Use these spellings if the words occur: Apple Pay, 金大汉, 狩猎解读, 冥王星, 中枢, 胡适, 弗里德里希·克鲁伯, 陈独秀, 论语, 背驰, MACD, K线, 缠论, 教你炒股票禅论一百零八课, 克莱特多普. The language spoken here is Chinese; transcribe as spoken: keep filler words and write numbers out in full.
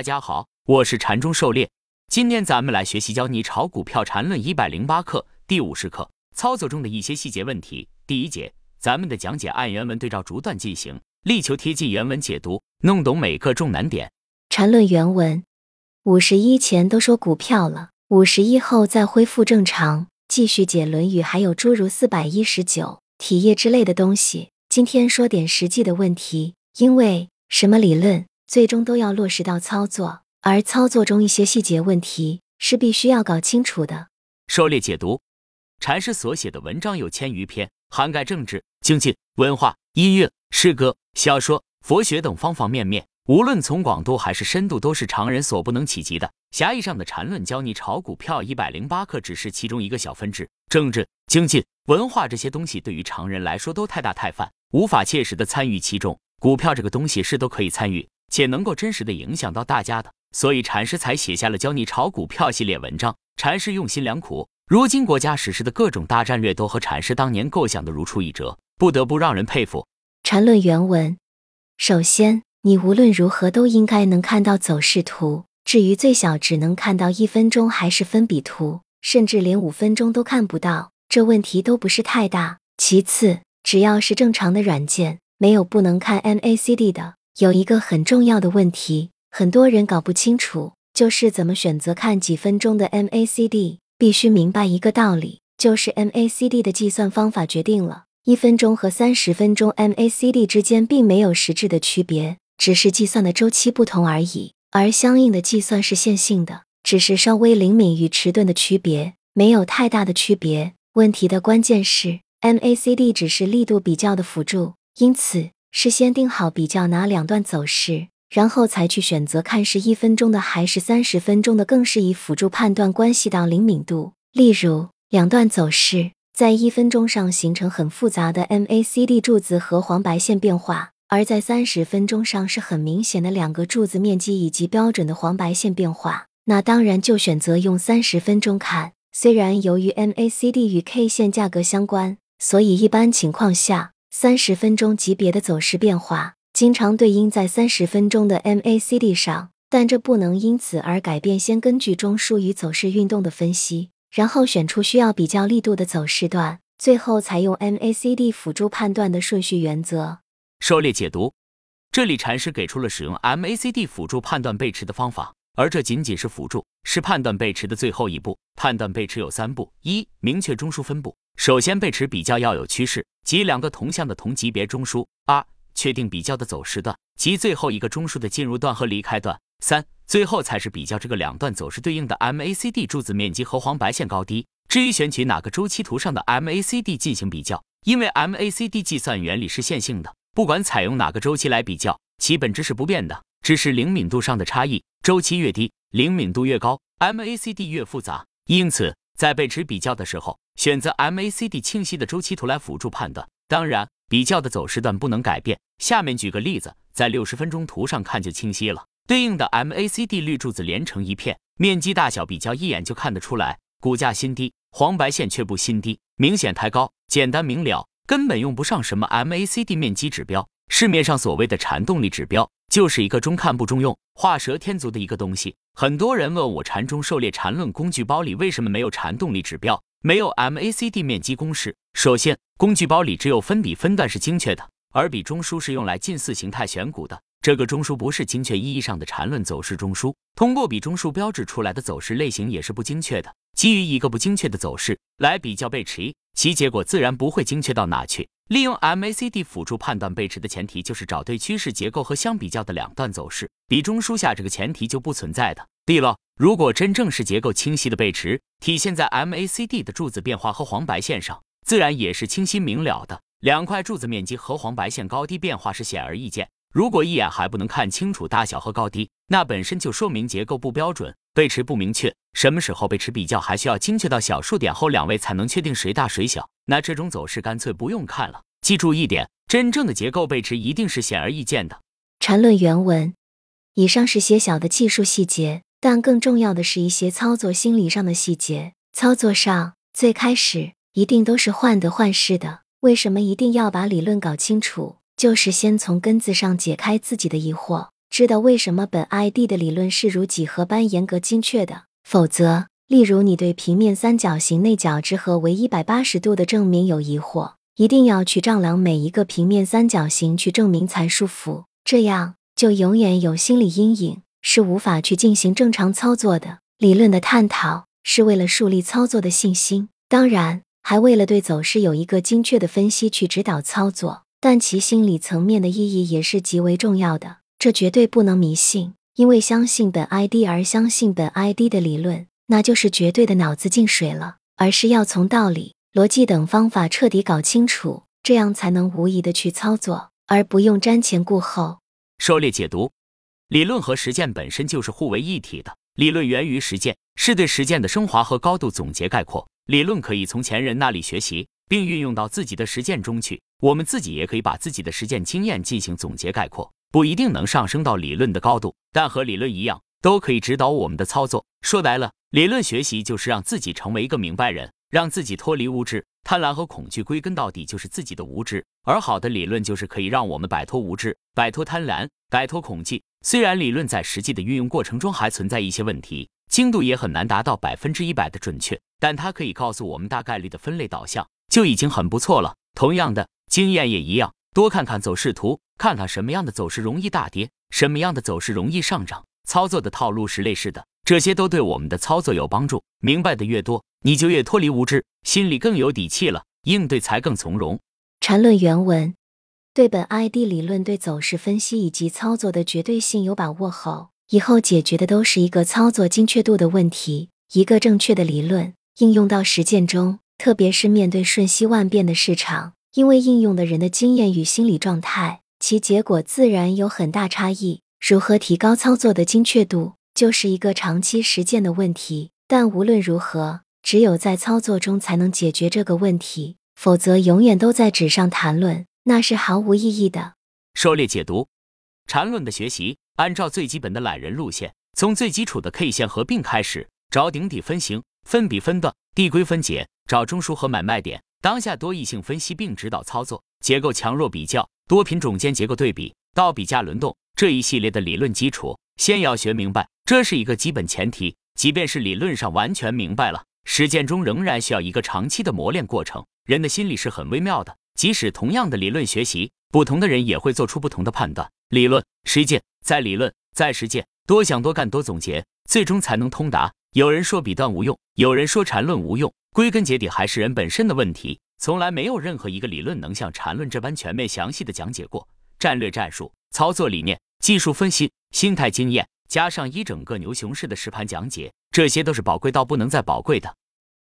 大家好，我是禅中狩猎。今天咱们来学习教你炒股票禅论一百零八课第五十课操作中的一些细节问题。第一节，咱们的讲解按原文对照逐段进行，力求贴近原文解读，弄懂每个重难点。禅论原文，五十一前都说股票了，五十一后再恢复正常，继续解《论语》，还有诸如四百一十九、体液之类的东西。今天说点实际的问题，因为什么理论最终都要落实到操作，而操作中一些细节问题是必须要搞清楚的。狩猎解读，禅师所写的文章有千余篇，涵盖政治、经济、文化、音乐、诗歌、小说、佛学等方方面面，无论从广度还是深度，都是常人所不能企及的。狭义上的禅论教你炒股票一百零八课只是其中一个小分支，政治、经济、文化这些东西对于常人来说都太大太泛，无法切实的参与其中。股票这个东西是都可以参与，且能够真实的影响到大家的，所以禅师才写下了教你炒股票系列文章。禅师用心良苦，如今国家实施的各种大战略都和禅师当年构想的如出一辙，不得不让人佩服。禅论原文，首先你无论如何都应该能看到走势图，至于最小只能看到一分钟还是分笔图，甚至连五分钟都看不到，这问题都不是太大。其次，只要是正常的软件，没有不能看 M A C D 的。有一个很重要的问题，很多人搞不清楚，就是怎么选择看几分钟的 M A C D。 必须明白一个道理，就是 M A C D 的计算方法决定了一分钟和三十分钟 M A C D 之间并没有实质的区别，只是计算的周期不同而已，而相应的计算是线性的，只是稍微灵敏与迟钝的区别，没有太大的区别。问题的关键是 M A C D 只是力度比较的辅助，因此是先定好比较哪两段走势，然后才去选择看是一分钟的还是三十分钟的，更是以辅助判断，关系到灵敏度。例如两段走势在一分钟上形成很复杂的 M A C D 柱子和黄白线变化，而在三十分钟上是很明显的两个柱子面积以及标准的黄白线变化，那当然就选择用三十分钟看。虽然由于 M A C D 与 K 线价格相关，所以一般情况下三十分钟级别的走势变化经常对应在三十分钟的 M A C D 上，但这不能因此而改变先根据中枢与走势运动的分析，然后选出需要比较力度的走势段，最后才用 M A C D 辅助判断的顺序原则。狩猎解读，这里禅师给出了使用 M A C D 辅助判断背驰的方法，而这仅仅是辅助，是判断背驰的最后一步。判断背驰有三步：一、明确中枢分布，首先背驰比较要有趋势，即两个同向的同级别中枢。二、确定比较的走势段，即最后一个中枢的进入段和离开段。三、最后才是比较这个两段走势对应的 M A C D 柱子面积和黄白线高低。至于选取哪个周期图上的 M A C D 进行比较，因为 M A C D 计算原理是线性的，不管采用哪个周期来比较，其本质是不变的，只是灵敏度上的差异。周期越低，灵敏度越高， M A C D 越复杂。因此在背驰比较的时候，选择 M A C D 清晰的周期图来辅助判断。当然比较的走势段不能改变，下面举个例子，在六十分钟图上看就清晰了，对应的 M A C D 绿柱子连成一片，面积大小比较一眼就看得出来，股价新低，黄白线却不新低，明显抬高，简单明了，根本用不上什么 M A C D 面积指标。市面上所谓的禅动力指标就是一个中看不中用、画蛇添足的一个东西。很多人问我，禅中狩猎禅论工具包里为什么没有禅动力指标，没有 M A C D 面积公式？首先，工具包里只有分笔分段是精确的，而笔中枢是用来近似形态选股的，这个中枢不是精确意义上的禅论走势中枢，通过笔中枢标志出来的走势类型也是不精确的。基于一个不精确的走势来比较背驰，其结果自然不会精确到哪去。利用 M A C D 辅助判断背驰的前提就是找对趋势结构和相比较的两段走势，比中枢下这个前提就不存在的。对了，如果真正是结构清晰的背驰，体现在 M A C D 的柱子变化和黄白线上，自然也是清晰明了的，两块柱子面积和黄白线高低变化是显而易见。如果一眼还不能看清楚大小和高低，那本身就说明结构不标准，背驰不明确。什么时候背驰比较还需要精确到小数点后两位才能确定谁大谁小，那这种走势干脆不用看了。记住一点，真正的结构背驰一定是显而易见的。禅论原文，以上是些小的技术细节，但更重要的是一些操作心理上的细节。操作上最开始一定都是患得患失的，为什么一定要把理论搞清楚？就是先从根子上解开自己的疑惑，知道为什么本 I D 的理论是如几何般严格精确的。否则，例如你对平面三角形内角之和为一百八十度的证明有疑惑，一定要去丈量每一个平面三角形去证明才舒服，这样就永远有心理阴影，是无法去进行正常操作的。理论的探讨是为了树立操作的信心，当然还为了对走势有一个精确的分析去指导操作，但其心理层面的意义也是极为重要的。这绝对不能迷信，因为相信本 I D 而相信本 I D 的理论，那就是绝对的脑子进水了，而是要从道理、逻辑等方法彻底搞清楚，这样才能无疑的去操作，而不用瞻前顾后。狩猎解读，理论和实践本身就是互为一体的，理论源于实践，是对实践的升华和高度总结概括。理论可以从前人那里学习，并运用到自己的实践中去，我们自己也可以把自己的实践经验进行总结概括，不一定能上升到理论的高度，但和理论一样，都可以指导我们的操作。说白了，理论学习就是让自己成为一个明白人，让自己脱离无知、贪婪和恐惧，归根到底就是自己的无知。而好的理论就是可以让我们摆脱无知、摆脱贪婪、摆脱恐惧。虽然理论在实际的运用过程中还存在一些问题，精度也很难达到 百分之百 的准确，但它可以告诉我们大概率的分类导向，就已经很不错了。同样的，经验也一样，多看看走势图，看看什么样的走势容易大跌，什么样的走势容易上涨，操作的套路是类似的，这些都对我们的操作有帮助。明白的越多，你就越脱离无知，心里更有底气了，应对才更从容。缠论原文，对本 I D 理论对走势分析以及操作的绝对性有把握后，以后解决的都是一个操作精确度的问题。一个正确的理论应用到实践中，特别是面对瞬息万变的市场，因为应用的人的经验与心理状态，其结果自然有很大差异。如何提高操作的精确度，就是一个长期实践的问题，但无论如何，只有在操作中才能解决这个问题，否则永远都在纸上谈论，那是毫无意义的。狩猎解读，缠论的学习按照最基本的懒人路线，从最基础的 K 线合并开始，找顶底分型、分比分段、递归分解，找中枢和买卖点，当下多异性分析并指导操作，结构强弱比较、多品种间结构对比到比价轮动，这一系列的理论基础先要学明白，这是一个基本前提。即便是理论上完全明白了，实践中仍然需要一个长期的磨练过程。人的心理是很微妙的，即使同样的理论学习，不同的人也会做出不同的判断。理论、实践，再理论，再实践，多想、多干、多总结，最终才能通达。有人说笔断无用，有人说缠论无用，归根结底还是人本身的问题。从来没有任何一个理论能像缠论这般全面详细的讲解过战略、战术、操作理念、技术分析、心态、经验，加上一整个牛熊市的实盘讲解，这些都是宝贵到不能再宝贵的。